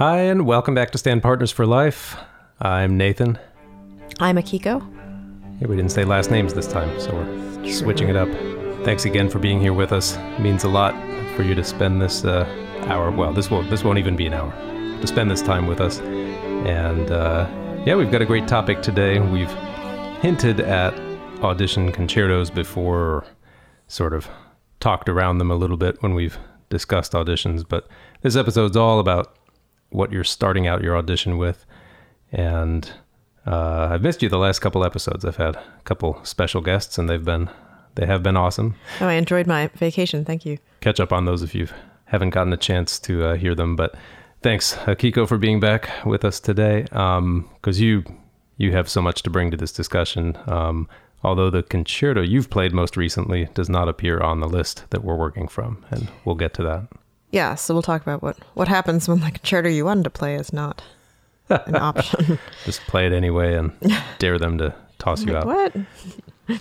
Hi, and welcome back to Stand Partners for Life. I'm Nathan. I'm Akiko. Hey, we didn't say last names this time, so we're switching it up. Thanks again for being here with us. It means a lot for you to spend this hour. Well, this won't even be an hour. To spend this time with us. And we've got a great topic today. We've hinted at audition concertos before, sort of talked around them a little bit when we've discussed auditions, but this episode's all about what you're starting out your audition with. And I've missed you the last couple episodes. I've had a couple special guests, and they have been awesome. Oh, I enjoyed my vacation. Thank you. Catch up on those if you haven't gotten a chance to hear them. But thanks, Akiko, for being back with us today, because you have so much to bring to this discussion. Although the concerto you've played most recently does not appear on the list that we're working from, and we'll get to that. Yeah, so we'll talk about what happens when the concerto you wanted to play is not an option. Just play it anyway and dare them to toss you out. What?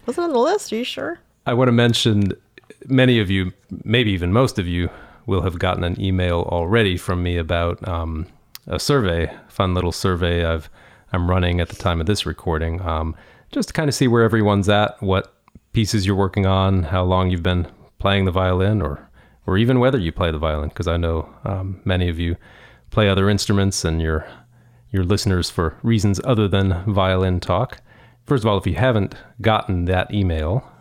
Wasn't on the list, are you sure? I want to mention, many of you, maybe even most of you, will have gotten an email already from me about a survey, fun little survey I'm running at the time of this recording, just to kind of see where everyone's at, what pieces you're working on, how long you've been playing the violin, or even whether you play the violin, because I know many of you play other instruments and you're listeners for reasons other than violin talk. First of all, if you haven't gotten that email,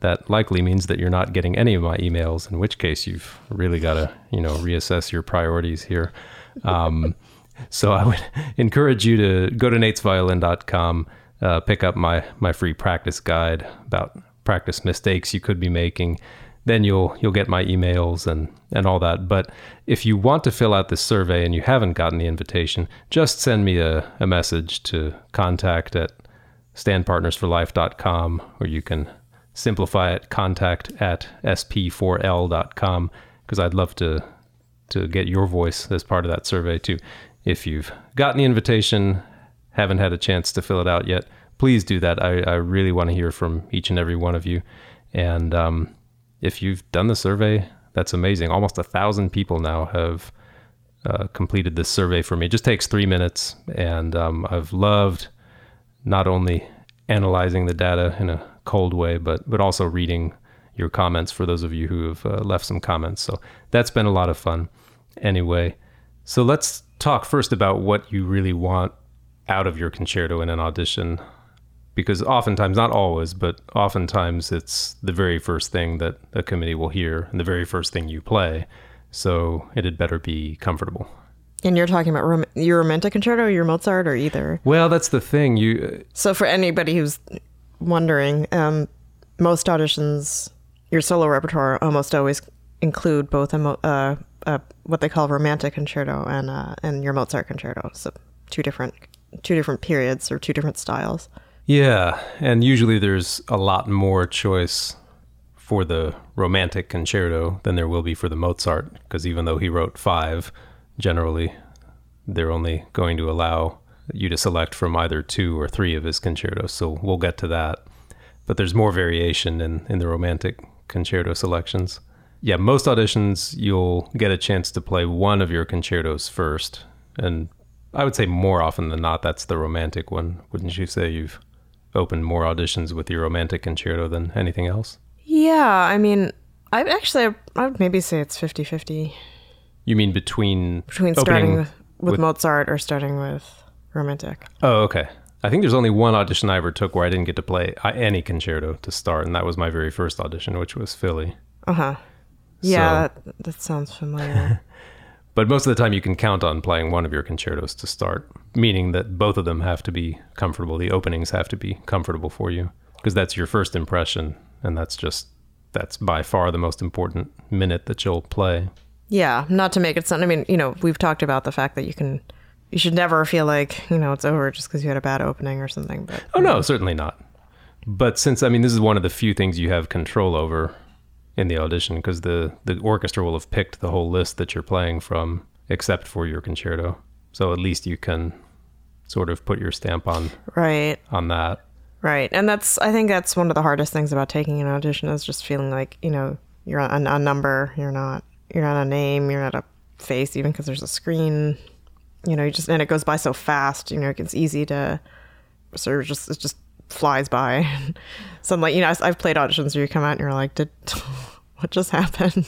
that likely means that you're not getting any of my emails, in which case you've really got to reassess your priorities here. So I would encourage you to go to natesviolin.com, pick up my free practice guide about practice mistakes you could be making. Then you'll get my emails and all that. But if you want to fill out this survey and you haven't gotten the invitation, just send me a message to contact@standpartnersforlife.com, or you can simplify it, contact@sp4l.com, because I'd love to get your voice as part of that survey too. If you've gotten the invitation, haven't had a chance to fill it out yet, please do that. I really want to hear from each and every one of you. And if you've done the survey, that's amazing. Almost 1,000 people now have completed this survey for me. It just takes 3 minutes, and I've loved not only analyzing the data in a cold way, but also reading your comments for those of you who have left some comments. So that's been a lot of fun. Anyway, so let's talk first about what you really want out of your concerto in an audition, because oftentimes, not always, but oftentimes it's the very first thing that a committee will hear and the very first thing you play. So it had better be comfortable. And you're talking about your romantic concerto, your Mozart, or either? Well, that's the thing. So for anybody who's wondering, most auditions, your solo repertoire almost always include both what they call romantic concerto and your Mozart concerto. So two different periods or two different styles. Yeah, and usually there's a lot more choice for the romantic concerto than there will be for the Mozart, because even though he wrote 5, generally they're only going to allow you to select from either 2 or 3 of his concertos, so we'll get to that. But there's more variation in the romantic concerto selections. Yeah, most auditions you'll get a chance to play one of your concertos first, and I would say more often than not that's the romantic one. Wouldn't you say you've opened more auditions with your romantic concerto than anything else? Yeah, I mean, I would maybe say it's 50-50. You mean between starting with Mozart or starting with romantic? Oh, okay. I think there's only one audition I ever took where I didn't get to play any concerto to start, and that was my very first audition, which was Philly. Uh-huh. Yeah, so that sounds familiar. But most of the time you can count on playing one of your concertos to start, meaning that both of them have to be comfortable. The openings have to be comfortable for you, because that's your first impression. And that's by far the most important minute that you'll play. Yeah. Not to make it sound, we've talked about the fact that you should never feel like, it's over just because you had a bad opening or something. But oh no, certainly not. But since, this is one of the few things you have control over in the audition, because the orchestra will have picked the whole list that you're playing from, except for your concerto. So at least you can sort of put your stamp on that. Right. And I think that's one of the hardest things about taking an audition, is just feeling like, you're a number, you're not a name, you're not a face, even because there's a screen you know, you just, and it goes by so fast, you know, it's easy to sort of just, it just flies by. So I'm like, you know, I've played auditions where you come out and you're like, what just happened?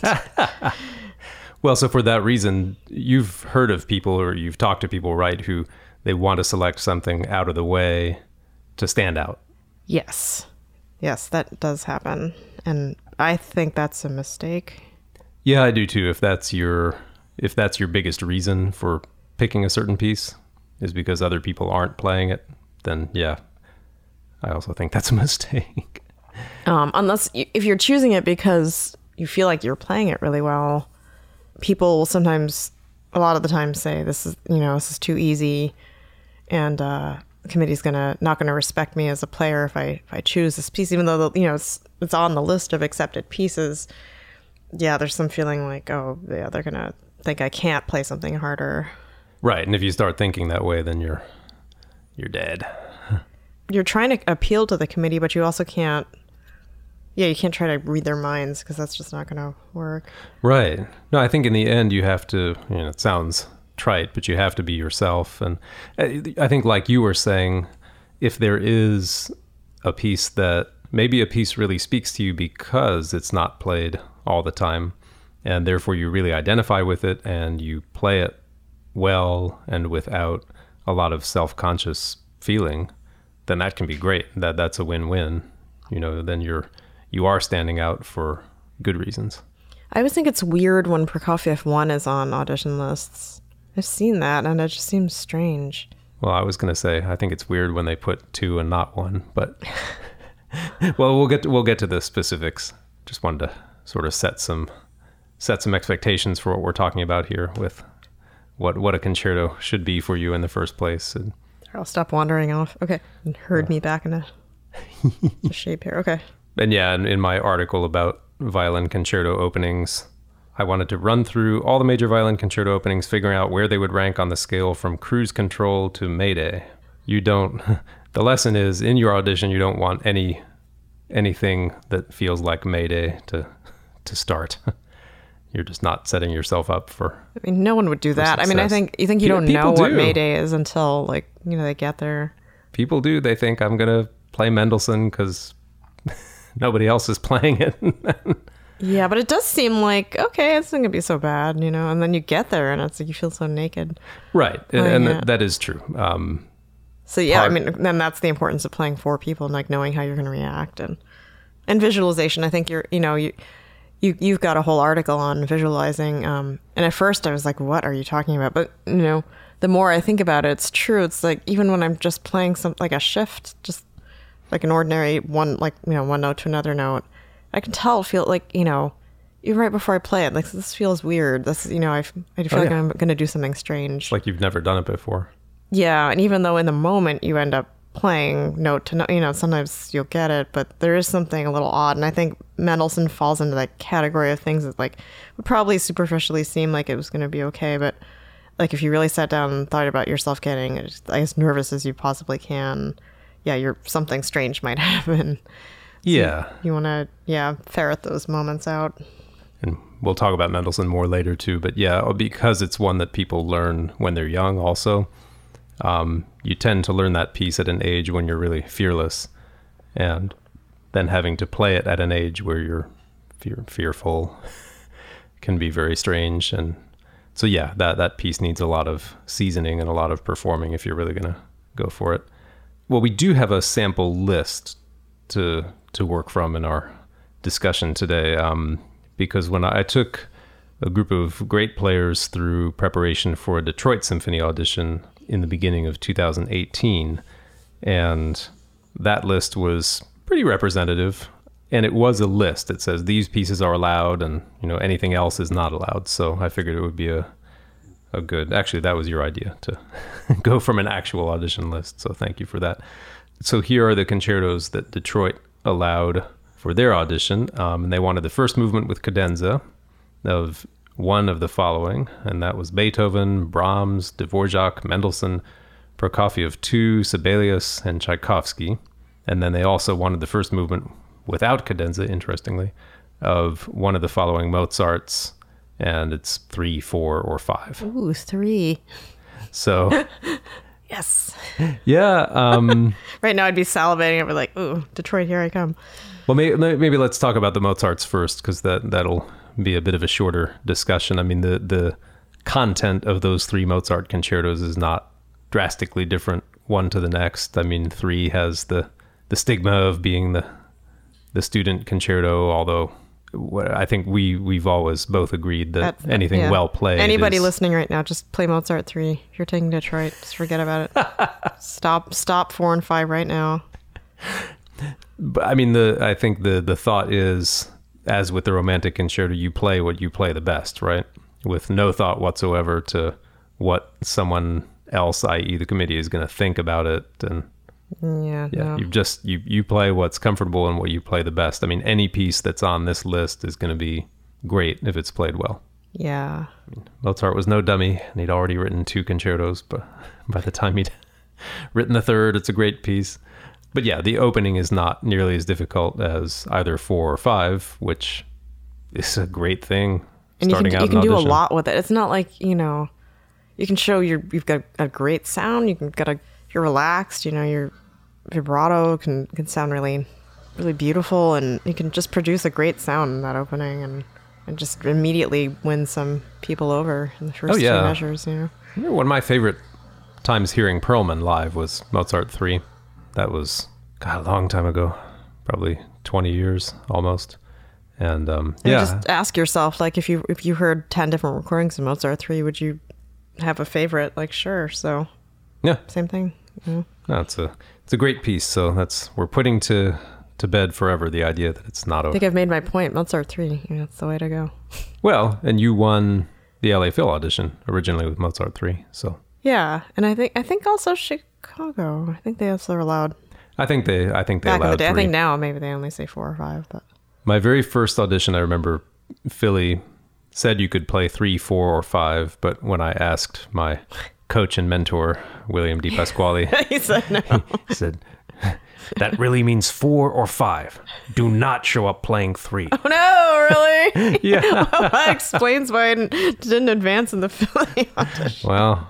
Well, so for that reason, you've heard of people, or you've talked to people, right, who they want to select something out of the way to stand out. Yes. Yes, that does happen. And I think that's a mistake. Yeah, I do too. If that's your biggest reason for picking a certain piece is because other people aren't playing it, then yeah, I also think that's a mistake. Unless if you're choosing it because you feel like you're playing it really well, people will sometimes, a lot of the time, say this is too easy, and the committee's not gonna respect me as a player if I choose this piece, even though it's on the list of accepted pieces. Yeah, there's some feeling like, oh yeah, they're gonna think I can't play something harder. Right, and if you start thinking that way, then you're dead. You're trying to appeal to the committee, but you also can't. Yeah, you can't try to read their minds, because that's just not going to work. Right. No, I think in the end you have to, it sounds trite, but you have to be yourself. And I think, like you were saying, if there is a piece that maybe a piece really speaks to you because it's not played all the time, and therefore you really identify with it and you play it well and without a lot of self-conscious feeling, then that can be great. That's a win-win. Then you are standing out for good reasons. I always think it's weird when Prokofiev 1 is on audition lists. I've seen that, and it just seems strange. Well, I was going to say, I think it's weird when they put 2 and not 1, but well, we'll get to the specifics. Just wanted to sort of set some expectations for what we're talking about here with what a concerto should be for you in the first place. And I'll stop wandering off. Okay, and herd me back in a shape here. Okay. And yeah, in my article about violin concerto openings, I wanted to run through all the major violin concerto openings, figuring out where they would rank on the scale from Cruise Control to Mayday. The lesson is, in your audition, you don't want anything that feels like Mayday to start. You're just not setting yourself up for, I mean, no one would do that. Success. I mean, I think you don't know what Mayday is until, like, they get there. People do. They think, I'm going to play Mendelssohn because nobody else is playing it. Yeah, but it does seem like, okay, it's not going to be so bad, and then you get there and it's like you feel so naked. Right. That is true. So yeah, then that's the importance of playing for people and like knowing how you're going to react and visualization. I think you've got a whole article on visualizing. And at first I was like, what are you talking about? But the more I think about it, it's true. It's like, even when I'm just playing something like a shift, just like an ordinary one, like, one note to another note, I can feel like, even right before I play it, like, this feels weird. This, I feel like I'm going to do something strange. It's like you've never done it before. Yeah. And even though in the moment you end up playing note to note, sometimes you'll get it, but there is something a little odd. And I think Mendelssohn falls into that category of things that, like, would probably superficially seem like it was going to be okay. But like, if you really sat down and thought about yourself getting as nervous as you possibly can, yeah, something strange might happen. Yeah. So you want to, ferret those moments out. And we'll talk about Mendelssohn more later too, but yeah, because it's one that people learn when they're young also, you tend to learn that piece at an age when you're really fearless, and then having to play it at an age where you're fearful can be very strange. And so yeah, that piece needs a lot of seasoning and a lot of performing if you're really going to go for it. Well, we do have a sample list to work from in our discussion today, because when I took a group of great players through preparation for a Detroit Symphony audition in the beginning of 2018, and that list was pretty representative, and it was a list. It says these pieces are allowed, and anything else is not allowed. So I figured it would be a good, actually, that was your idea to go from an actual audition list. So thank you for that. So here are the concertos that Detroit allowed for their audition. And they wanted the first movement with cadenza of one of the following. And that was Beethoven, Brahms, Dvořák, Mendelssohn, Prokofiev II, Sibelius, and Tchaikovsky. And then they also wanted the first movement without cadenza, interestingly, of one of the following Mozarts. And it's 3, 4, or 5. Ooh, 3. So yes. Yeah. Right now I'd be salivating over like, ooh, Detroit, here I come. Well, maybe let's talk about the Mozarts first, because that'll be a bit of a shorter discussion. I mean, the content of those three Mozart concertos is not drastically different one to the next. I mean, three has the stigma of being the student concerto, although I think we've always both agreed that anything well played. Anybody listening right now, just play Mozart 3. You're taking Detroit. Just forget about it. Stop 4 and 5 right now. But I mean, I think the thought is, as with the Romantic concerto, you play what you play the best, right? With no thought whatsoever to what someone else, i.e. the committee, is going to think about it. And no. You play what's comfortable and what you play the best. I mean, any piece that's on this list is going to be great if it's played well. Yeah. I mean, Mozart was no dummy, and he'd already written 2 concertos, but by the time he'd written the third, it's a great piece. But yeah, the opening is not nearly as difficult as either 4 or 5, which is a great thing. And you can do a lot with it. It's not like, you can show you've got a great sound. You're relaxed. Your vibrato can sound really, really beautiful, and you can just produce a great sound in that opening, and just immediately win some people over in the first two measures. One of my favorite times hearing Perlman live was Mozart 3. That was, a long time ago, probably 20 years almost. And just ask yourself, like, if you heard 10 different recordings of Mozart 3, would you have a favorite? Like, sure. So yeah, same thing. Yeah. No, it's a great piece. So we're putting to bed forever the idea that it's not over. I think I've made my point. Mozart 3, that's the way to go. Well, and you won the LA Phil audition originally with Mozart 3, so. Yeah, and I think also Chicago. I think they also allowed. I think they allowed the day. 3. I think now maybe they only say 4 or 5. But my very first audition, I remember Philly said you could play 3, 4, or 5. But when I asked my coach and mentor William DiPasquale, he said no. He said that really means 4 or 5. Do not show up playing 3. Oh no, really? Yeah, well, that explains why I didn't advance in the Philly audition. Wow.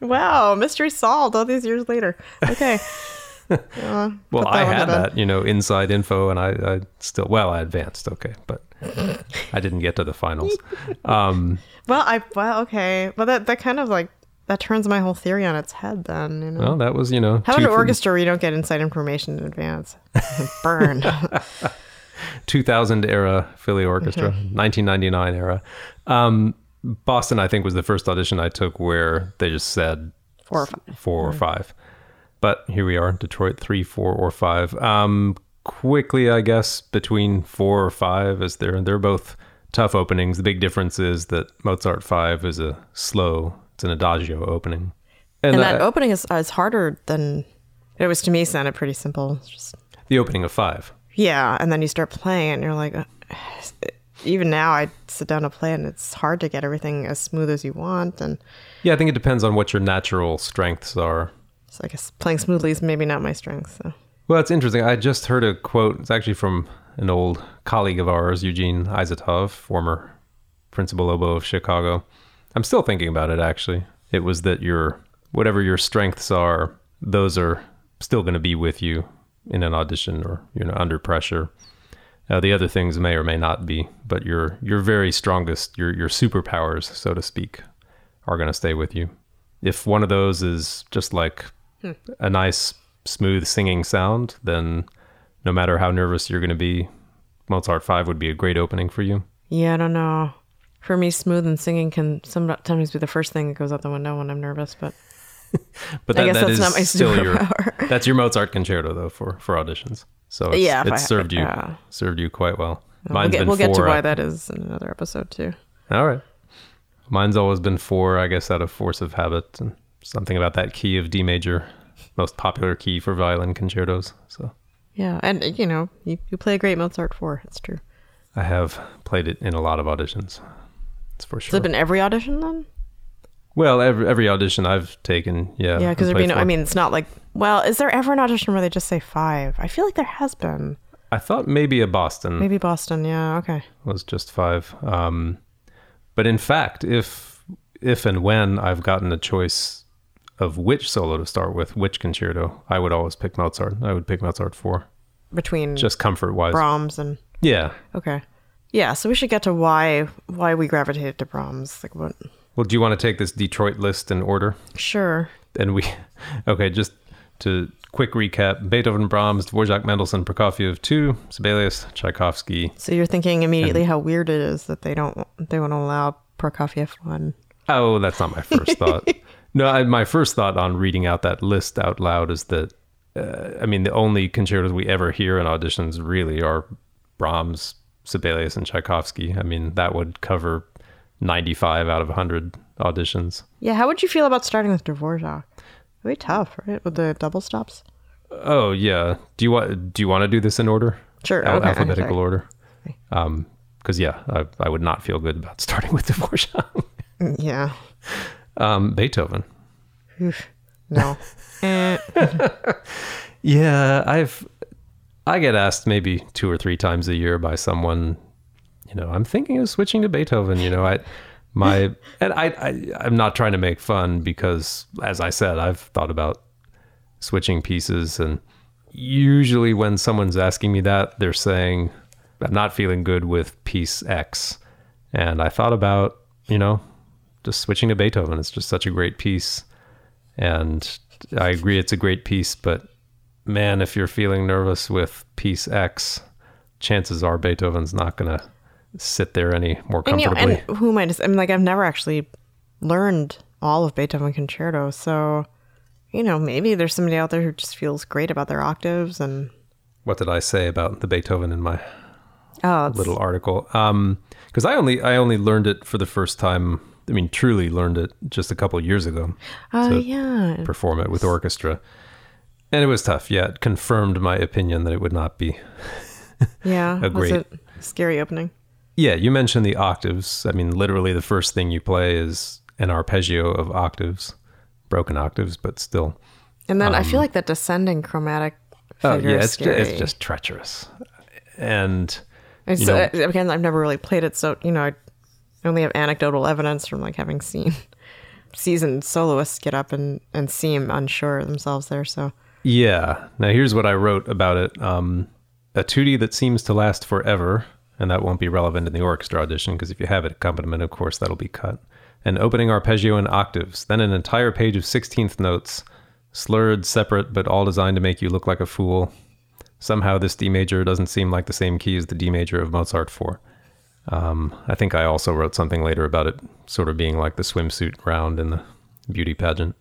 Wow, mystery solved all these years later. Okay. Well, I had that, inside info, and I still, I advanced, okay, but I didn't get to the finals. Okay. Well, that kind of like, that turns my whole theory on its head then, Well, that was, How about an orchestra where you don't get inside information in advance? Burn. 2000 era Philly Orchestra, mm-hmm. 1999 era. Boston, I think, was the first audition I took where they just said 4 or 5. 4 or 5. But here we are, Detroit 3, 4, or 5. Quickly, I guess, between 4 or 5, as they're both tough openings. The big difference is that Mozart 5 is a slow, it's an adagio opening. And that opening is harder than, it was to me sounded pretty simple. It's just the opening of 5. Yeah, and then you start playing it and you're like, even now I sit down to play and it's hard to get everything as smooth as you want. And yeah, I think it depends on what your natural strengths are. So I guess playing smoothly is maybe not my strength. So. Well, it's interesting. I just heard a quote. It's actually from an old colleague of ours, Eugene Izatov, former principal oboe of Chicago. I'm still thinking about it, actually. It was that whatever your strengths are, those are still going to be with you in an audition or under pressure. The other things may or may not be, but your very strongest, your superpowers, so to speak, are going to stay with you. If one of those is just like a nice, smooth singing sound, then no matter how nervous you're going to be, Mozart 5 would be a great opening for you. Yeah, I don't know. For me, smooth and singing can sometimes be the first thing that goes out the window when I'm nervous, but I guess that's not my superpower. That's your Mozart concerto, though, for auditions. So it's served you quite well. We'll get to why that is in another episode too. All right. Mine's always been 4, I guess, out of force of habit, and something about that key of D major, most popular key for violin concertos. So yeah, and you play a great Mozart 4. It's true. I have played it in a lot of auditions. It's for sure. Has it been every audition then? Well, every audition I've taken, yeah. Yeah, because there'd be no, I mean, it's not like, well, is there ever an audition where they just say 5? I feel like there has been. I thought maybe a Boston. Maybe Boston, yeah, okay. Was just 5. But in fact, if and when I've gotten a choice of which solo to start with, which concerto, I would always pick Mozart. I would pick Mozart 4. Between just comfort wise. Brahms and yeah. Okay. Yeah, so we should get to why we gravitated to Brahms. Like what? Well, do you want to take this Detroit list in order? Sure. And okay, just to quick recap, Beethoven, Brahms, Dvořák, Mendelssohn, Prokofiev 2, Sibelius, Tchaikovsky. So you're thinking immediately how weird it is that they won't allow Prokofiev 1. Oh, that's not my first thought. No, my first thought on reading out that list out loud is that, the only concertos we ever hear in auditions really are Brahms, Sibelius, and Tchaikovsky. I mean, that would cover 95 out of 100 auditions. Yeah, how would you feel about starting with Dvořák? It'd be tough, right? With the double stops? Oh, yeah. Do you want to do this in order? Sure. Okay. Alphabetical order. Okay. Because, yeah, I would not feel good about starting with Dvořák. Yeah. Beethoven. Oof, no. Yeah, I get asked maybe 2 or 3 times a year by someone, I'm thinking of switching to Beethoven, I'm not trying to make fun because, as I said, I've thought about switching pieces, and usually when someone's asking me that, they're saying, I'm not feeling good with piece X. And I thought about, just switching to Beethoven. It's just such a great piece. And I agree it's a great piece, but man, if you're feeling nervous with piece X, chances are Beethoven's not going to sit there any more comfortably. And who am I to say? I've never actually learned all of Beethoven concerto. So, maybe there's somebody out there who just feels great about their octaves. And what did I say about the Beethoven in my little article? Because I only learned it for the first time. Truly learned it just a couple of years ago to perform it with orchestra. And it was tough. Yeah, it confirmed my opinion that it would not be a great... Was it scary opening? Yeah, you mentioned the octaves. Literally the first thing you play is an arpeggio of octaves, broken octaves, but still. And then I feel like that descending chromatic figure is scary. It's just treacherous. And... again, I've never really played it, so, I only have anecdotal evidence from having seen seasoned soloists get up and seem unsure of themselves there. So yeah. Now here's what I wrote about it. A tutti that seems to last forever, and that won't be relevant in the orchestra audition because if you have it accompaniment, of course, that'll be cut. An opening arpeggio in octaves, then an entire page of 16th notes, slurred, separate, but all designed to make you look like a fool. Somehow this D major doesn't seem like the same key as the D major of Mozart 4. I think I also wrote something later about it sort of being like the swimsuit round in the beauty pageant.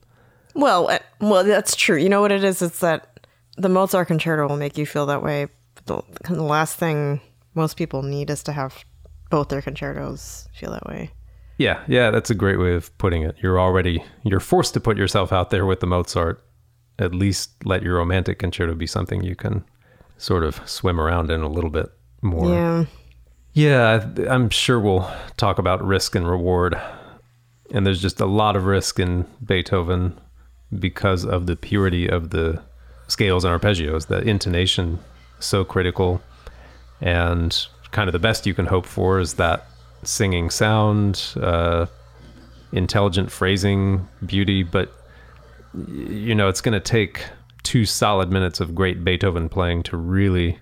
Well, that's true. You know what it is? It's that the Mozart concerto will make you feel that way. The last thing most people need is to have both their concertos feel that way. Yeah, that's a great way of putting it. You're forced to put yourself out there with the Mozart. At least let your romantic concerto be something you can sort of swim around in a little bit more. Yeah, I'm sure we'll talk about risk and reward. And there's just a lot of risk in Beethoven because of the purity of the scales and arpeggios, the intonation so critical. And kind of the best you can hope for is that singing sound, intelligent phrasing, beauty. But, it's going to take 2 solid minutes of great Beethoven playing to really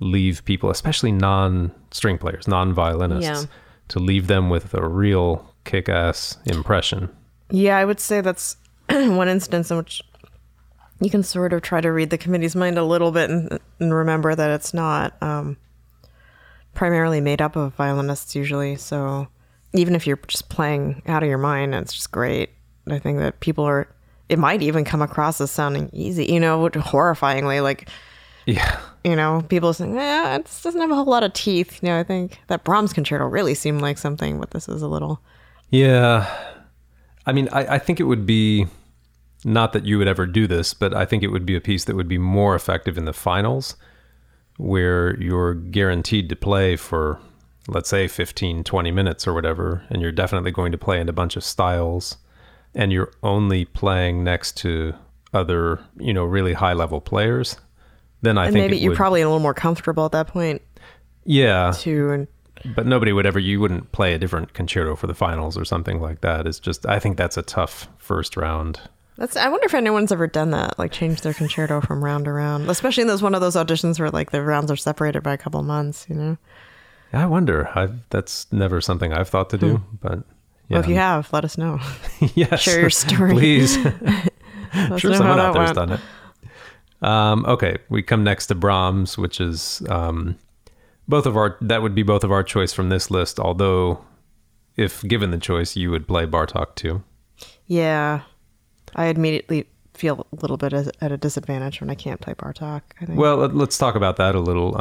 leave people, especially non-string players, non-violinists, to leave them with a real kick-ass impression. Yeah, I would say that's one instance in which you can sort of try to read the committee's mind a little bit and remember that it's not primarily made up of violinists usually. So even if you're just playing out of your mind, it's just great. I think that it might even come across as sounding easy, horrifyingly, yeah. People saying, it doesn't have a whole lot of teeth. I think that Brahms concerto really seemed like something, but this is a little... Yeah. I think it would be... Not that you would ever do this, but I think it would be a piece that would be more effective in the finals, where you're guaranteed to play for, let's say, 15, 20 minutes or whatever, and you're definitely going to play in a bunch of styles, and you're only playing next to other, really high-level players... Then I think maybe you're probably a little more comfortable at that point. Yeah. But nobody would ever... You wouldn't play a different concerto for the finals or something like that. It's just... I think that's a tough first round I wonder if anyone's ever done that, like change their concerto from round to round, especially in those one of those auditions where like the rounds are separated by a couple months, you know? I wonder. That's never something I've thought to do, but yeah. Well, if you have, let us know. Yes. Share your story. Please. I'm sure someone out there has done it. Okay. We come next to Brahms, which is that would be both of our choice from this list. Although if given the choice, you would play Bartók too. Yeah. I immediately feel a little bit at a disadvantage when I can't play Bartók, I think. Well, let's talk about that a little.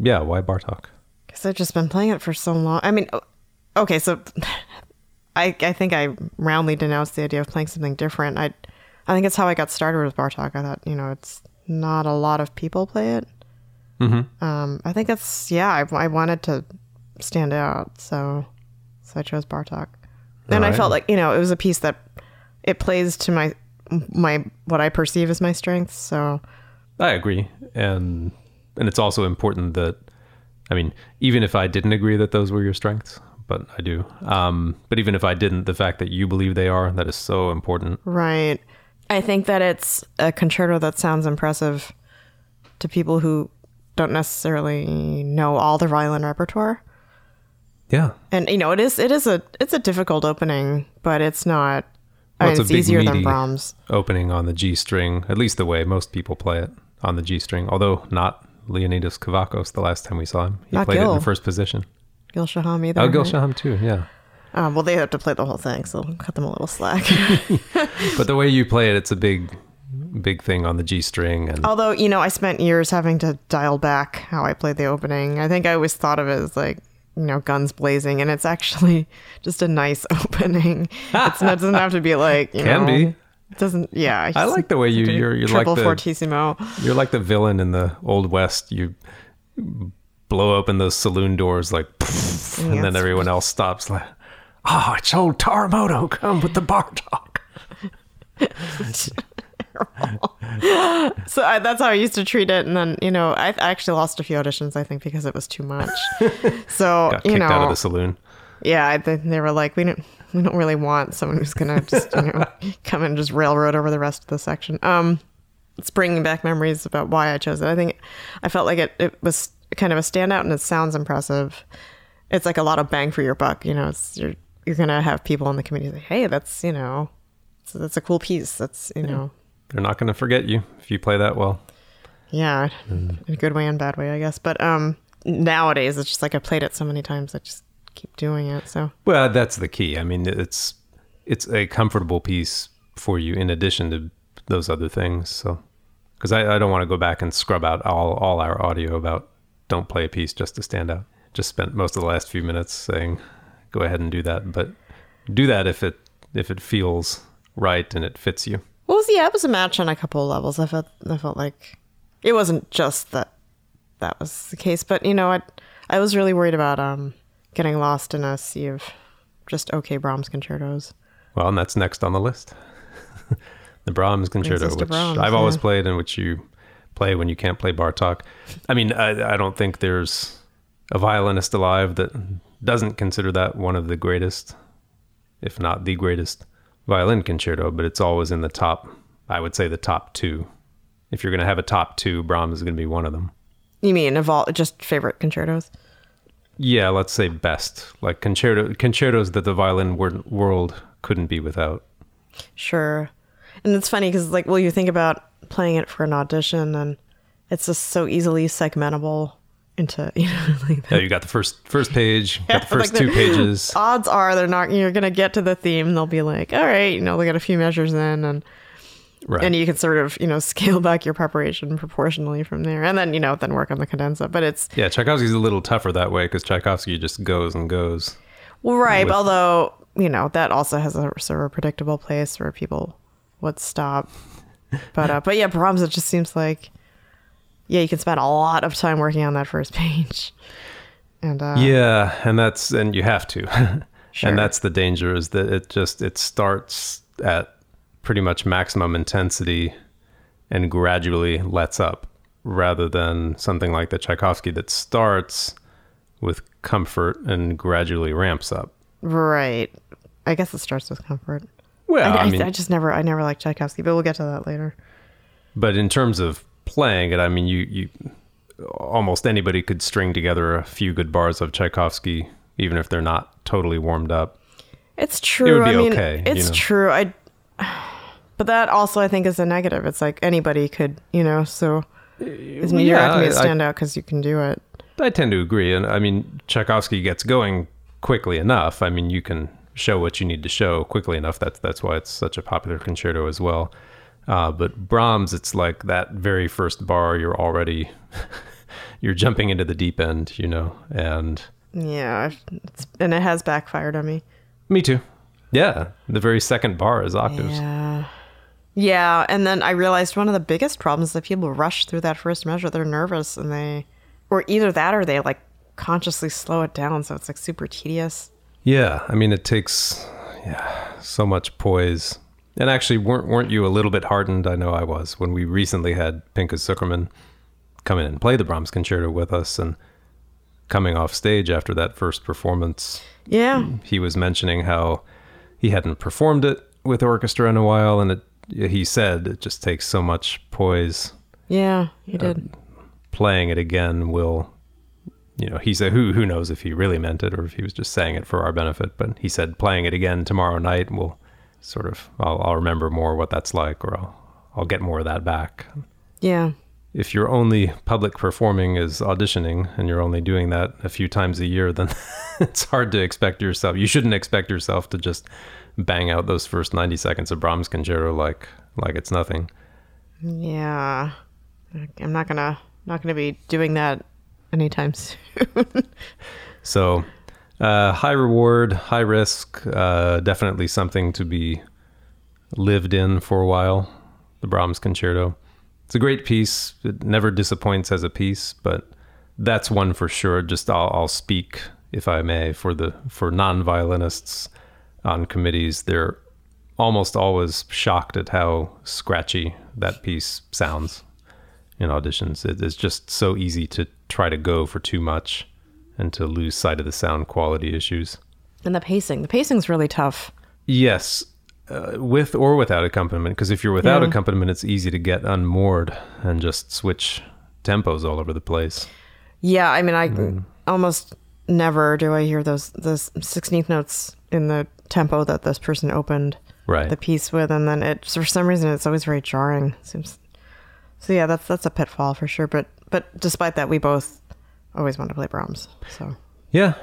Yeah, why Bartók? Because I've just been playing it for so long. I mean, okay, so I think I roundly denounced the idea of playing something different. I think it's how I got started with Bartók. I thought, you know, it's not a lot of people play it. Mm-hmm. I think it's, yeah, I wanted to stand out, so I chose Bartók. And I felt like, you know, it was a piece that it plays to my what I perceive as my strengths. So I agree, and it's also important that, I mean, even if I didn't agree that those were your strengths, but I do. But even if I didn't, the fact that you believe they are, that is so important. Right. I think that it's a concerto that sounds impressive to people who don't necessarily know all the violin repertoire. Yeah. And you know, it's a difficult opening, but it's not. It's easier than Brahms. Opening on the G string, at least the way most people play it on the G string, although not Leonidas Kavakos the last time we saw him. He not played Gil. It in first position. Gil Shaham either. Oh, Gil Shaham too, yeah. Well, they have to play the whole thing, so we'll cut them a little slack. But the way you play it, it's a big thing on the G string. And although, you know, I spent years having to dial back how I played the opening. I think I always thought of it as like, you know, guns blazing, and it's actually just a nice opening. It doesn't have to be like, you know, can be. It doesn't. Yeah, I like the way you're like the fortissimo. You're like the villain in the Old West. You blow open those saloon doors like, poof, and then everyone else stops like, oh, it's old Taramoto, come with the Bartók. So that's how I used to treat it, and then, you know, I actually lost a few auditions, I think, because it was too much. So got kicked out of the saloon. Yeah, they were like, we don't really want someone who's gonna just, you know, come and just railroad over the rest of the section. It's bringing back memories about why I chose it. I think I felt like it was kind of a standout, and it sounds impressive. It's like a lot of bang for your buck, you know. It's, you're gonna have people in the community say, hey, that's, you know, that's a cool piece. That's, you know. They're not going to forget you if you play that well. Yeah, in a good way and bad way, I guess. But nowadays, it's just like I played it so many times, I just keep doing it. So well, that's the key. I mean, it's a comfortable piece for you in addition to those other things. So because I don't want to go back and scrub out all our audio about don't play a piece just to stand out. Just spent most of the last few minutes saying go ahead and do that, but do that if it feels right and it fits you. Well, yeah, it was a match on a couple of levels. I felt like it wasn't just that was the case, but you know, I was really worried about getting lost in a sea of just okay Brahms concertos. Well, and that's next on the list, the Brahms concerto, which Brahms, I've always played, and which you play when you can't play Bartók. I mean, I don't think there's a violinist alive that doesn't consider that one of the greatest, if not the greatest, violin concerto, but it's always in the top, I would say the top two. If you're going to have a top two, Brahms is going to be one of them. You mean of all, just favorite concertos? Yeah, let's say best, like concertos that the violin world couldn't be without. Sure. And it's funny because, like, well, you think about playing it for an audition, and it's just so easily segmentable into, you know, like that. Yeah, you got the first page, got the first like two pages. Odds are they're not, you're gonna get to the theme, they'll be like, all right, you know, they got a few measures in, and right, and you can sort of, you know, scale back your preparation proportionally from there, and then, you know, then work on the cadenza. But it's, yeah, Tchaikovsky's a little tougher that way because Tchaikovsky just goes and goes. Well, right, but although, you know, that also has a sort of a predictable place where people would stop. But yeah, Brahms, it just seems like, yeah, you can spend a lot of time working on that first page. And yeah, and you have to. Sure. And that's the danger, is that it starts at pretty much maximum intensity and gradually lets up, rather than something like the Tchaikovsky that starts with comfort and gradually ramps up. Right. I guess it starts with comfort. Well, I never liked Tchaikovsky, but we'll get to that later. But in terms of playing it, I mean, you almost anybody could string together a few good bars of Tchaikovsky, even if they're not totally warmed up. It's true. It would be okay. It's true. But that also, I think, is a negative. It's like anybody could, so it's me, to stand out because you can do it. I tend to agree. And I mean, Tchaikovsky gets going quickly enough. I mean, you can show what you need to show quickly enough. That's why it's such a popular concerto as well. But Brahms, it's like that very first bar, you're already, you're jumping into the deep end, and... Yeah, and it has backfired on me. Me too. Yeah, the very second bar is octaves. Yeah, and then I realized one of the biggest problems is that people rush through that first measure. They're nervous, and or either that or they like consciously slow it down, so it's like super tedious. Yeah, I mean, it takes so much poise. And actually, weren't you a little bit hardened? I know I was when we recently had Pinchas Zukerman come in and play the Brahms Concerto with us, and coming off stage after that first performance, he was mentioning how he hadn't performed it with orchestra in a while, and he said it just takes so much poise. Yeah, he did. Playing it again will, he said, who knows if he really meant it or if he was just saying it for our benefit, but he said playing it again tomorrow night will sort of, I'll remember more what that's like, or I'll get more of that back. Yeah. If your only public performing is auditioning and you're only doing that a few times a year, then it's hard to expect yourself. You shouldn't expect yourself to just bang out those first 90 seconds of Brahms Concerto like it's nothing. Yeah. I'm not gonna be doing that anytime soon. So, high reward, high risk, definitely something to be lived in for a while, the Brahms Concerto. It's a great piece. It never disappoints as a piece, but that's one for sure. Just I'll speak, if I may, for non-violinists on committees. They're almost always shocked at how scratchy that piece sounds in auditions. It's just so easy to try to go for too much and to lose sight of the sound quality issues. And the pacing. The pacing's really tough. Yes. With or without accompaniment, because if you're without accompaniment, it's easy to get unmoored and just switch tempos all over the place. Yeah, I mean, almost never do I hear those 16th notes in the tempo that this person opened the piece with, and then it, for some reason, it's always very jarring. Seems so. Yeah, that's a pitfall for sure. But despite that, we both always wanted to play Brahms. So yeah,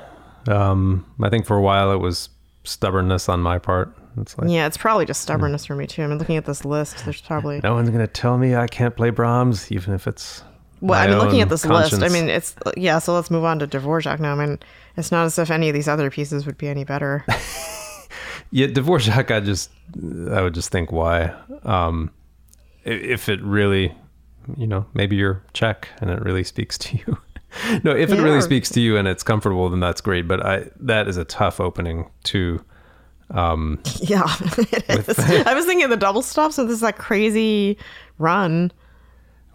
I think for a while it was stubbornness on my part. It's like, yeah, it's probably just stubbornness for me too. I mean, looking at this list, there's probably no one's going to tell me I can't play Brahms, even if it's looking at this conscience. List. I mean, it's So let's move on to Dvořák now. I mean, it's not as if any of these other pieces would be any better. Yeah, Dvořák, I would just think why, if it really, maybe you're Czech and it really speaks to you. No, if it really speaks to you and it's comfortable, then that's great. But that is a tough opening to. It is. I was thinking of the double stop, so this is that crazy run.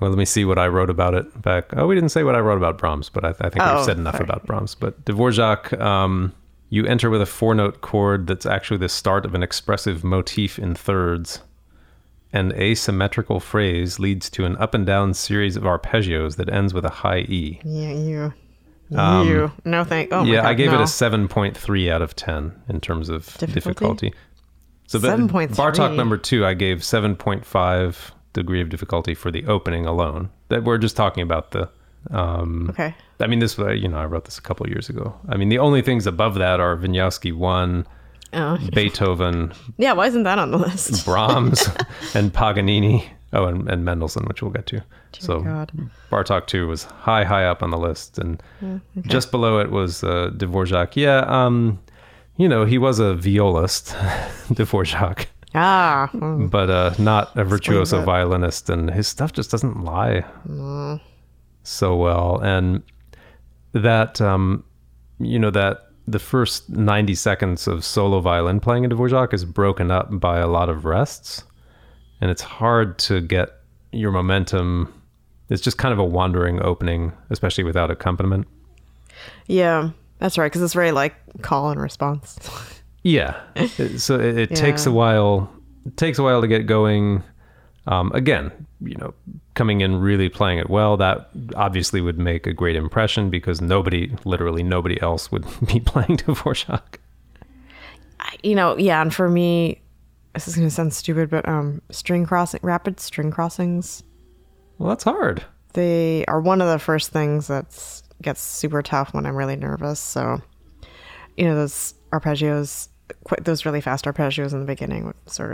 Well, let me see what I wrote about it back. Oh, we didn't say what I wrote about Brahms, but I think we've said enough about Brahms. But Dvořák, you enter with a 4-note chord that's actually the start of an expressive motif in thirds. An asymmetrical phrase leads to an up and down series of arpeggios that ends with a high E. Yeah, no thank. Oh my God, I gave it a 7.3 out of 10 in terms of difficulty. So 7.3. Bartók number 2, I gave 7.5 degree of difficulty for the opening alone. That we're just talking about the. Okay. I mean, this was I wrote this a couple years ago. I mean, the only things above that are Wieniawski 1, Beethoven. Yeah, why isn't that on the list? Brahms and Paganini. Oh, and Mendelssohn, which we'll get to. Dear so God. Bartók 2 was high up on the list. And just below it was Dvořák. Yeah, he was a violist, Dvořák. Ah. Mm. But not a virtuoso violinist. And his stuff just doesn't lie so well. And that, that the first 90 seconds of solo violin playing in Dvořák is broken up by a lot of rests. And it's hard to get your momentum. It's just kind of a wandering opening, especially without accompaniment. Yeah, that's right, because it's very like call and response. Yeah. So it takes a while. It takes a while to get going. Again, you know, coming in really playing it well, that obviously would make a great impression because literally nobody else would be playing Dvořák. You know, yeah, and for me, this is going to sound stupid, but rapid string crossings. Well, that's hard. They are one of the first things that gets super tough when I'm really nervous. So, you know, those arpeggios, those really fast arpeggios in the beginning would sort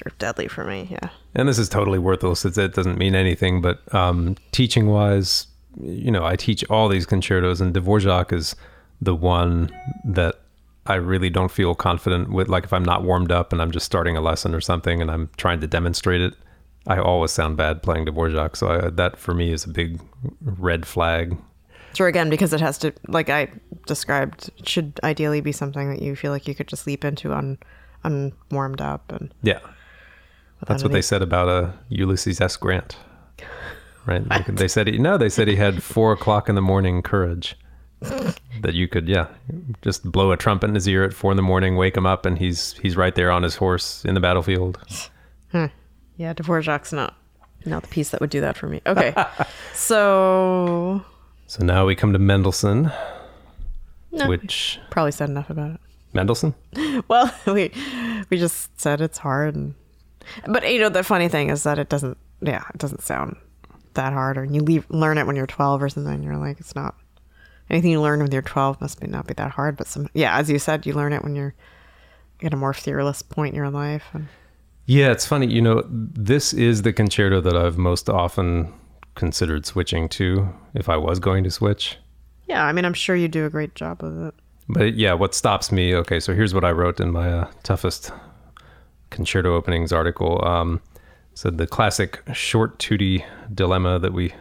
of deadly for me. Yeah. And this is totally worthless. It doesn't mean anything, but teaching wise, you know, I teach all these concertos, and Dvořák is the one that I really don't feel confident with. Like if I'm not warmed up and I'm just starting a lesson or something and I'm trying to demonstrate it, I always sound bad playing Dvořák. So that for me is a big red flag. Sure, again, because it has to, like I described, it should ideally be something that you feel like you could just leap into on warmed up. And yeah. That's what they said about Ulysses S. Grant, right? They said he had 4:00 in the morning courage. That you could, yeah, just blow a trumpet in his ear at 4 a.m, wake him up, and he's right there on his horse in the battlefield. Hmm. Yeah, Dvořák's not the piece that would do that for me. Okay, so now we come to Mendelssohn, which probably said enough about it. Mendelssohn? Well, we just said it's hard, but you know the funny thing is that it doesn't sound that hard, or you learn it when you're 12 or something. You're like, it's not. Anything you learn when you're 12 must not be that hard. But as you said, you learn it when you're at a more fearless point in your life. Yeah, it's funny. You know, this is the concerto that I've most often considered switching to if I was going to switch. Yeah, I mean, I'm sure you do a great job of it. But yeah, what stops me... Okay, so here's what I wrote in my toughest concerto openings article. So the classic short tutti dilemma that we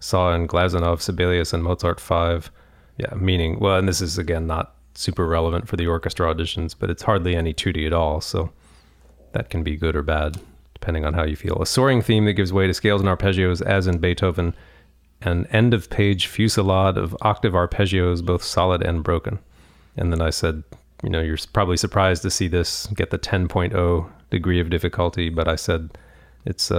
saw in Glazunov, Sibelius, and Mozart 5. Yeah, meaning, well, and this is, again, not super relevant for the orchestra auditions, but it's hardly any tutti at all, so that can be good or bad, depending on how you feel. A soaring theme that gives way to scales and arpeggios, as in Beethoven, an end-of-page fusillade of octave arpeggios, both solid and broken. And then I said, you know, you're probably surprised to see this get the 10.0 degree of difficulty, but I said it's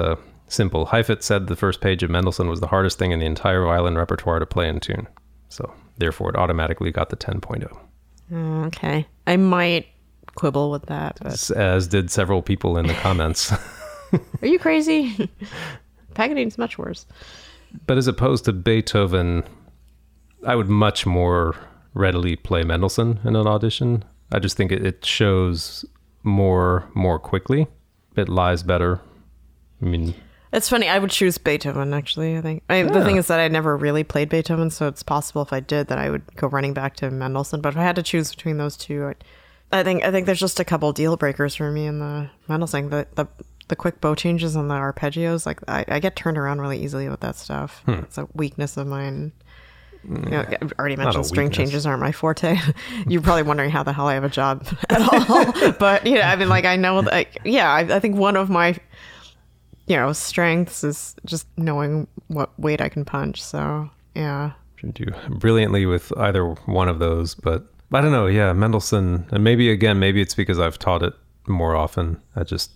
simple. Heifetz said the first page of Mendelssohn was the hardest thing in the entire violin repertoire to play in tune. So, therefore, it automatically got the 10.0. Okay. I might quibble with that. But... As did several people in the comments. Are you crazy? Paganini's much worse. But as opposed to Beethoven, I would much more readily play Mendelssohn in an audition. I just think it shows more quickly. It lies better. I mean... It's funny, I would choose Beethoven, actually, I think. The thing is that I never really played Beethoven, so it's possible if I did that I would go running back to Mendelssohn. But if I had to choose between those two, I think there's just a couple deal breakers for me in the Mendelssohn. The quick bow changes on the arpeggios, like I get turned around really easily with that stuff. It's a weakness of mine. You know, I already mentioned string changes aren't my forte. You're probably wondering how the hell I have a job at all. But, you know, I mean, like, I know, like, yeah, I think one of my... You know, strengths is just knowing what weight I can punch. So, yeah. You do brilliantly with either one of those, but I don't know. Yeah, Mendelssohn. And maybe it's because I've taught it more often. I just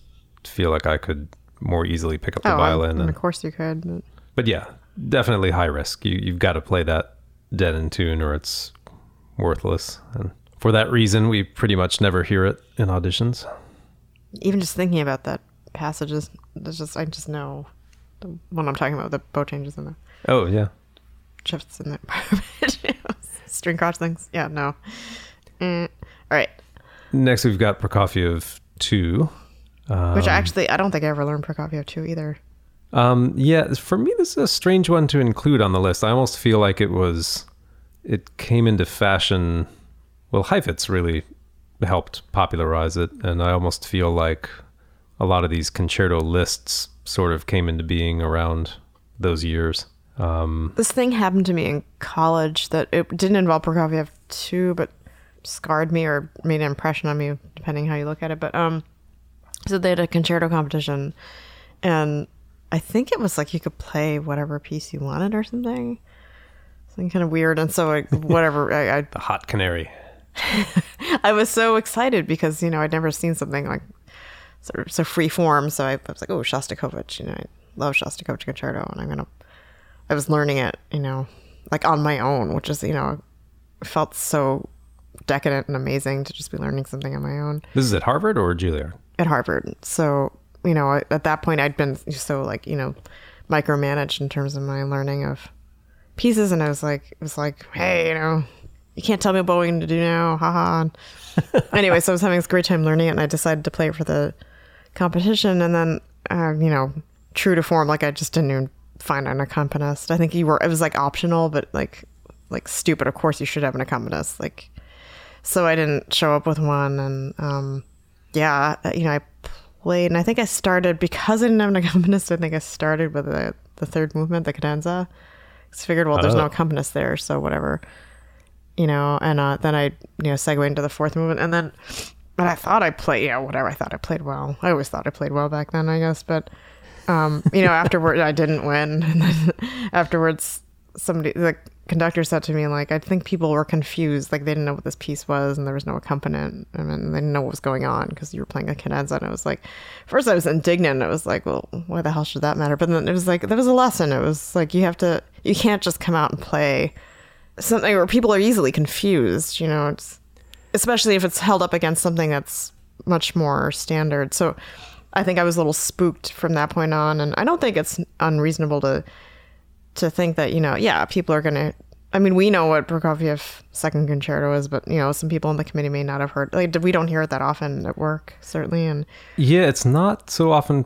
feel like I could more easily pick up the violin. And of course you could. But yeah, definitely high risk. You've got to play that dead in tune or it's worthless. And for that reason, we pretty much never hear it in auditions. Even just thinking about that. Passages, I just know the one I'm talking about, the bow changes in the shifts in the string cross things. Yeah, no. All right. Next, we've got Prokofiev 2, which actually I don't think I ever learned Prokofiev 2 either. Yeah, for me, this is a strange one to include on the list. I almost feel like it came into fashion. Well, Heifetz really helped popularize it, and I almost feel like a lot of these concerto lists sort of came into being around those years. This thing happened to me in college that it didn't involve Prokofiev 2, but scarred me or made an impression on me, depending how you look at it. But so they had a concerto competition, and I think it was like you could play whatever piece you wanted or something kind of weird. And so like whatever, the Hot Canary. I was so excited because, you know, I'd never seen something like so free form. So I was like, oh, Shostakovich, you know, I love Shostakovich Concerto. And I was learning it, you know, like on my own, which is, you know, felt so decadent and amazing to just be learning something on my own. This is at Harvard or Juilliard? At Harvard. So, you know, at that point I'd been so like, you know, micromanaged in terms of my learning of pieces. And I was like, it was like, hey, you know, you can't tell me what we're going to do now. Ha ha. Anyway, so I was having this great time learning it, and I decided to play it for the competition. And then, you know, true to form, like I just didn't even find an accompanist. I think it was like optional, but like stupid. Of course you should have an accompanist. Like, so I didn't show up with one. And, yeah, you know, I played, and I think I started, because I didn't have an accompanist, I think I started with the third movement, the cadenza. I figured, well, there's no accompanist there, so whatever, you know. And then I, you know, segue into the fourth movement, and then, but I thought I played, yeah, whatever. I thought I played well. I always thought I played well back then, I guess. But, you know, afterward, I didn't win. And then afterwards, somebody, the conductor said to me, like, I think people were confused. Like, they didn't know what this piece was, and there was no accompaniment. I mean, they didn't know what was going on because you were playing a cadenza. And I was like, first I was indignant. I was like, well, why the hell should that matter? But then it was like, there was a lesson. It was like, you can't just come out and play something where people are easily confused, you know, it's, especially if it's held up against something that's much more standard. So I think I was a little spooked from that point on. And I don't think it's unreasonable to think that, you know, yeah, people are going to, I mean, we know what Prokofiev's second concerto is, but, you know, some people on the committee may not have heard, like, we don't hear it that often at work, certainly. And yeah, it's not so often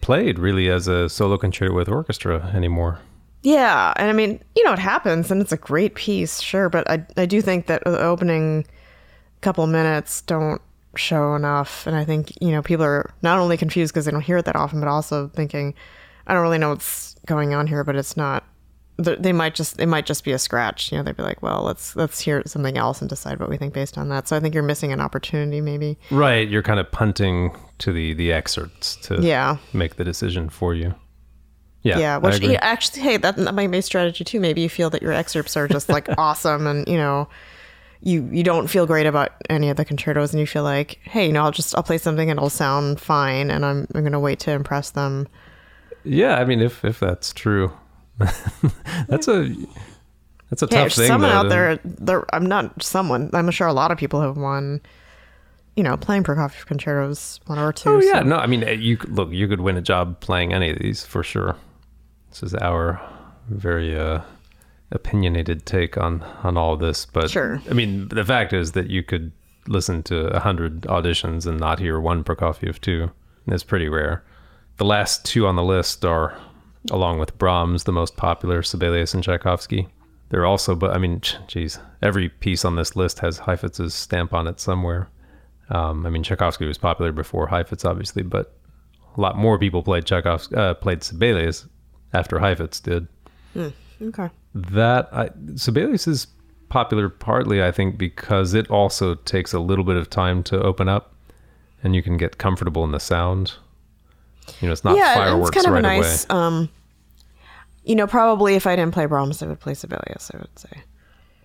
played really as a solo concerto with orchestra anymore. Yeah. And I mean, you know, it happens, and it's a great piece, sure. But I do think that the opening couple minutes don't show enough. And I think, you know, people are not only confused because they don't hear it that often, but also thinking, I don't really know what's going on here, but it's not, they might just be a scratch. You know, they'd be like, well, let's hear something else and decide what we think based on that. So I think you're missing an opportunity maybe. Right. You're kind of punting to the excerpts to make the decision for you. Yeah, which actually, hey, that might be a strategy too. Maybe you feel that your excerpts are just like awesome, and you know, you don't feel great about any of the concertos, and you feel like, hey, you know, I'll play something and it'll sound fine, and I'm gonna wait to impress them. Yeah, I mean, if that's true, that's a tough thing. Someone out there, I'm not someone. I'm sure a lot of people have won, you know, playing Prokofiev concertos 1 or 2. Oh yeah, so. No, I mean, you could win a job playing any of these for sure. This is our very opinionated take on all this, but sure. I mean, the fact is that you could listen to 100 auditions and not hear one Prokofiev too. It's pretty rare. The last two on the list are, along with Brahms, the most popular, Sibelius and Tchaikovsky. They're also, but I mean, geez, every piece on this list has Heifetz's stamp on it somewhere. I mean, Tchaikovsky was popular before Heifetz, obviously, but a lot more people played Tchaikovsky, played Sibelius after Heifetz did. Okay. Sibelius is popular partly, I think, because it also takes a little bit of time to open up, and you can get comfortable in the sound. You know, it's not fireworks right away. Yeah, it's kind of nice. You know, probably if I didn't play Brahms, I would play Sibelius, I would say,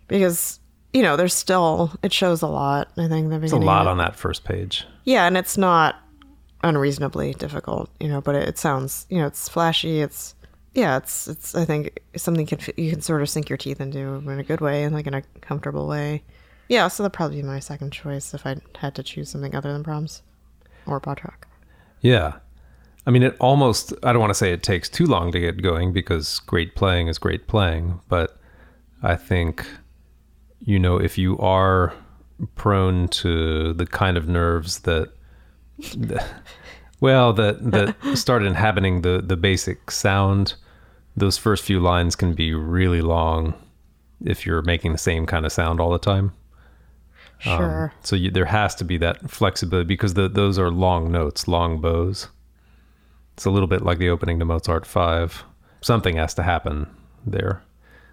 because you know, there's still, it shows a lot. I think there's a lot on that first page. Yeah, and it's not unreasonably difficult, you know, but it sounds, you know, it's flashy. It's I think something you can sort of sink your teeth into in a good way and like in a comfortable way. Yeah, so that'd probably be my second choice if I had to choose something other than Brahms or Bartók. Yeah. I mean, it almost, I don't want to say it takes too long to get going because great playing is great playing, but I think, you know, if you are prone to the kind of nerves that start inhabiting the basic sound, those first few lines can be really long if you're making the same kind of sound all the time. Sure. So there has to be that flexibility because those are long notes, long bows. It's a little bit like the opening to Mozart 5. Something has to happen there.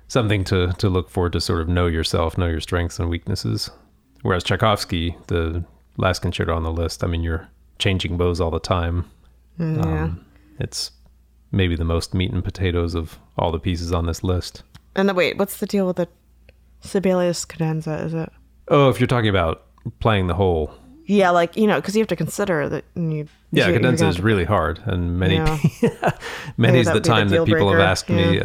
Something to look for, to sort of know yourself, know your strengths and weaknesses. Whereas Tchaikovsky, the last concerto on the list, I mean, you're changing bows all the time. Yeah. It's maybe the most meat and potatoes of all the pieces on this list. And what's the deal with the Sibelius cadenza? Is it? Oh, if you're talking about playing the whole. Yeah, like, you know, because you have to consider that. Cadenza is really hard. And many is the time that people have asked me,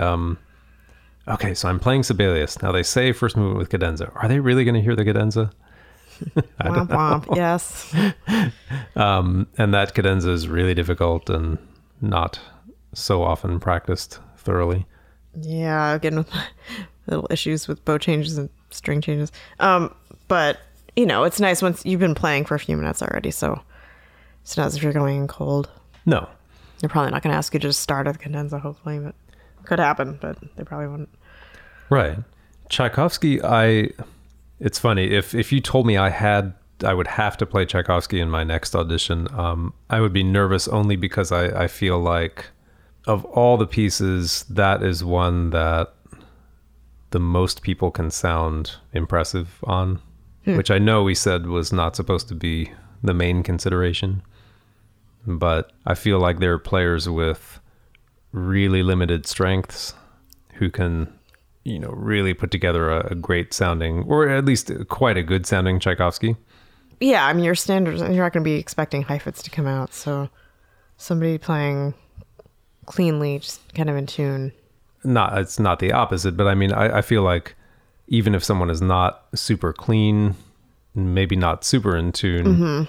okay, so I'm playing Sibelius. Now they say first movement with cadenza. Are they really going to hear the cadenza? I don't know. Womp, yes. And that cadenza is really difficult and not so often practiced thoroughly. Yeah, again, with little issues with bow changes and string changes. But, you know, it's nice once you've been playing for a few minutes already, so it's not as if you're going in cold. No. They're probably not going to ask you to just start at the cadenza, hopefully, but it could happen, but they probably wouldn't. Right. Tchaikovsky, it's funny, if you told me I would have to play Tchaikovsky in my next audition, I would be nervous only because I feel like of all the pieces, that is one that the most people can sound impressive on, which I know we said was not supposed to be the main consideration. But I feel like there are players with really limited strengths who can, you know, really put together a great sounding, or at least quite a good sounding Tchaikovsky. Yeah, I mean, your standards, you're not going to be expecting Heifetz to come out. So somebody playing cleanly, just kind of in tune. It's not the opposite, but I mean, I feel like even if someone is not super clean, maybe not super in tune,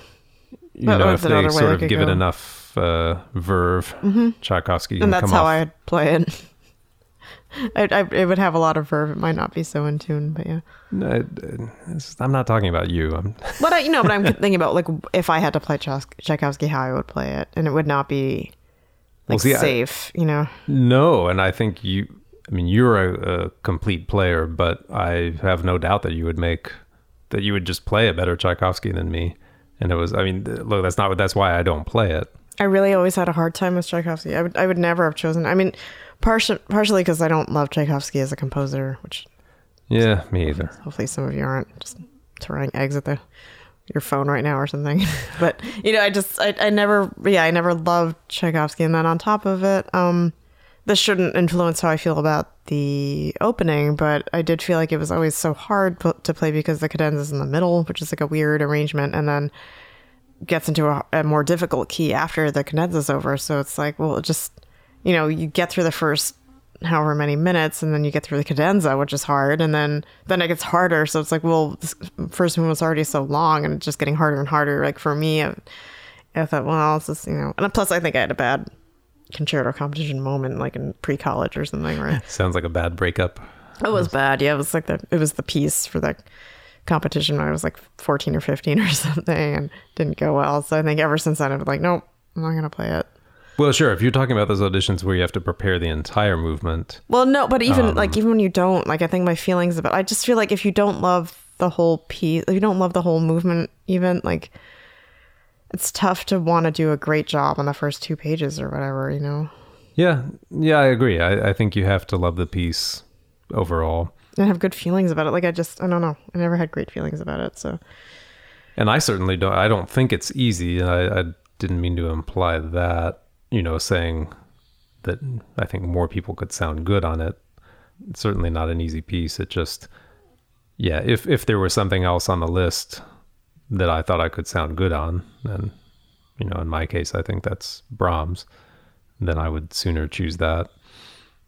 if they sort of give it enough verve, Tchaikovsky can come off. And that's how I'd play it. It would have a lot of verve. It might not be so in tune, but yeah. No, I'm not talking about you. But I'm thinking about, like, if I had to play Tchaikovsky, how I would play it, and it would not be safe, you know. No, and I think you're a complete player, but I have no doubt that you would just play a better Tchaikovsky than me. And it was, look, that's why I don't play it. I really always had a hard time with Tchaikovsky. I would never have chosen. I mean, partially because I don't love Tchaikovsky as a composer, which. Yeah, me either. Hopefully some of you aren't just throwing eggs at your phone right now or something. But, you know, I never loved Tchaikovsky. And then on top of it, this shouldn't influence how I feel about the opening, but I did feel like it was always so hard to play because the cadenza is in the middle, which is like a weird arrangement, and then gets into a more difficult key after the cadenza is over. So it's like, well, it just, you know, you get through the first however many minutes, and then you get through the cadenza, which is hard, and then it gets harder. So it's like, well, this first movement was already so long, and it's just getting harder and harder. Like for me, I thought, well, it's just, you know, and plus I think I had a bad concerto competition moment, like in pre-college or something, right? Sounds like a bad breakup. It was bad. Yeah, it was like it was the piece for the competition when I was like 14 or 15 or something, and didn't go well. So I think ever since then, I've been like, nope, I'm not gonna play it. Well, sure. If you're talking about those auditions where you have to prepare the entire movement. Well, no, but even when you don't, like, I think my feelings about, I just feel like if you don't love the whole piece, if you don't love the whole movement, even, like, it's tough to want to do a great job on the first two pages or whatever, you know? Yeah. Yeah, I agree. I think you have to love the piece overall. And have good feelings about it. Like, I don't know. I never had great feelings about it, so. And I certainly don't. I don't think it's easy. And I didn't mean to imply that. You know, saying that I think more people could sound good on it. It's certainly not an easy piece. It just, yeah, if there was something else on the list that I thought I could sound good on, and, you know, in my case, I think that's Brahms, then I would sooner choose that.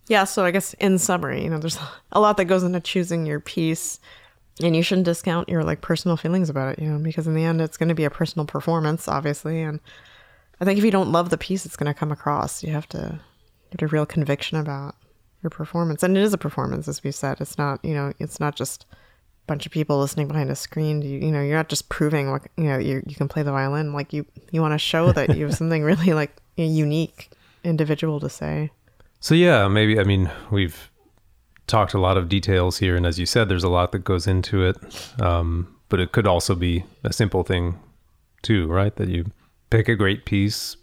Yeah, so I guess in summary, you know, there's a lot that goes into choosing your piece, and you shouldn't discount your, like, personal feelings about it, you know, because in the end, it's going to be a personal performance, obviously, and I think if you don't love the piece, it's going to come across. You have to get a real conviction about your performance. And it is a performance, as we said. It's not, you know, it's not just a bunch of people listening behind a screen. You know, you're not just proving what, you know, you can play the violin. Like, you want to show that you have something really, like, unique, individual to say. So, yeah, maybe, I mean, we've talked a lot of details here. And as you said, there's a lot that goes into it. But it could also be a simple thing, too, right? That you pick a great piece,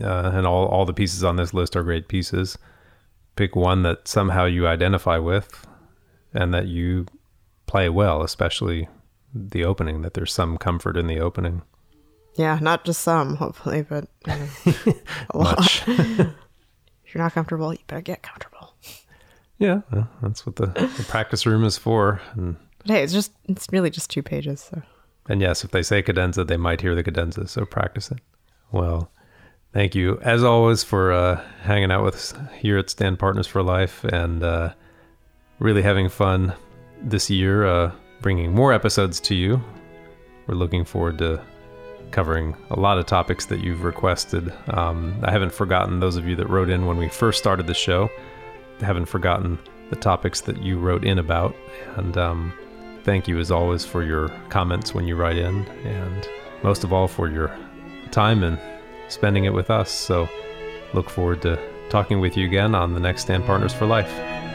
and all the pieces on this list are great pieces. Pick one that somehow you identify with and that you play well, especially the opening, that there's some comfort in the opening. Yeah, not just some, hopefully, but a lot. If you're not comfortable, you better get comfortable. Yeah, well, that's what the practice room is for. And But hey, it's really just 2 pages. So. And yes, if they say cadenza, they might hear the cadenza. So practice it. Well, thank you as always for hanging out with us here at Stand Partners for Life, and really having fun this year, bringing more episodes to you. We're looking forward to covering a lot of topics that you've requested. I haven't forgotten those of you that wrote in when we first started the show. I haven't forgotten the topics that you wrote in about. And thank you as always for your comments when you write in, and most of all for your time and spending it with us. So look forward to talking with you again on the next Stand Partners for Life.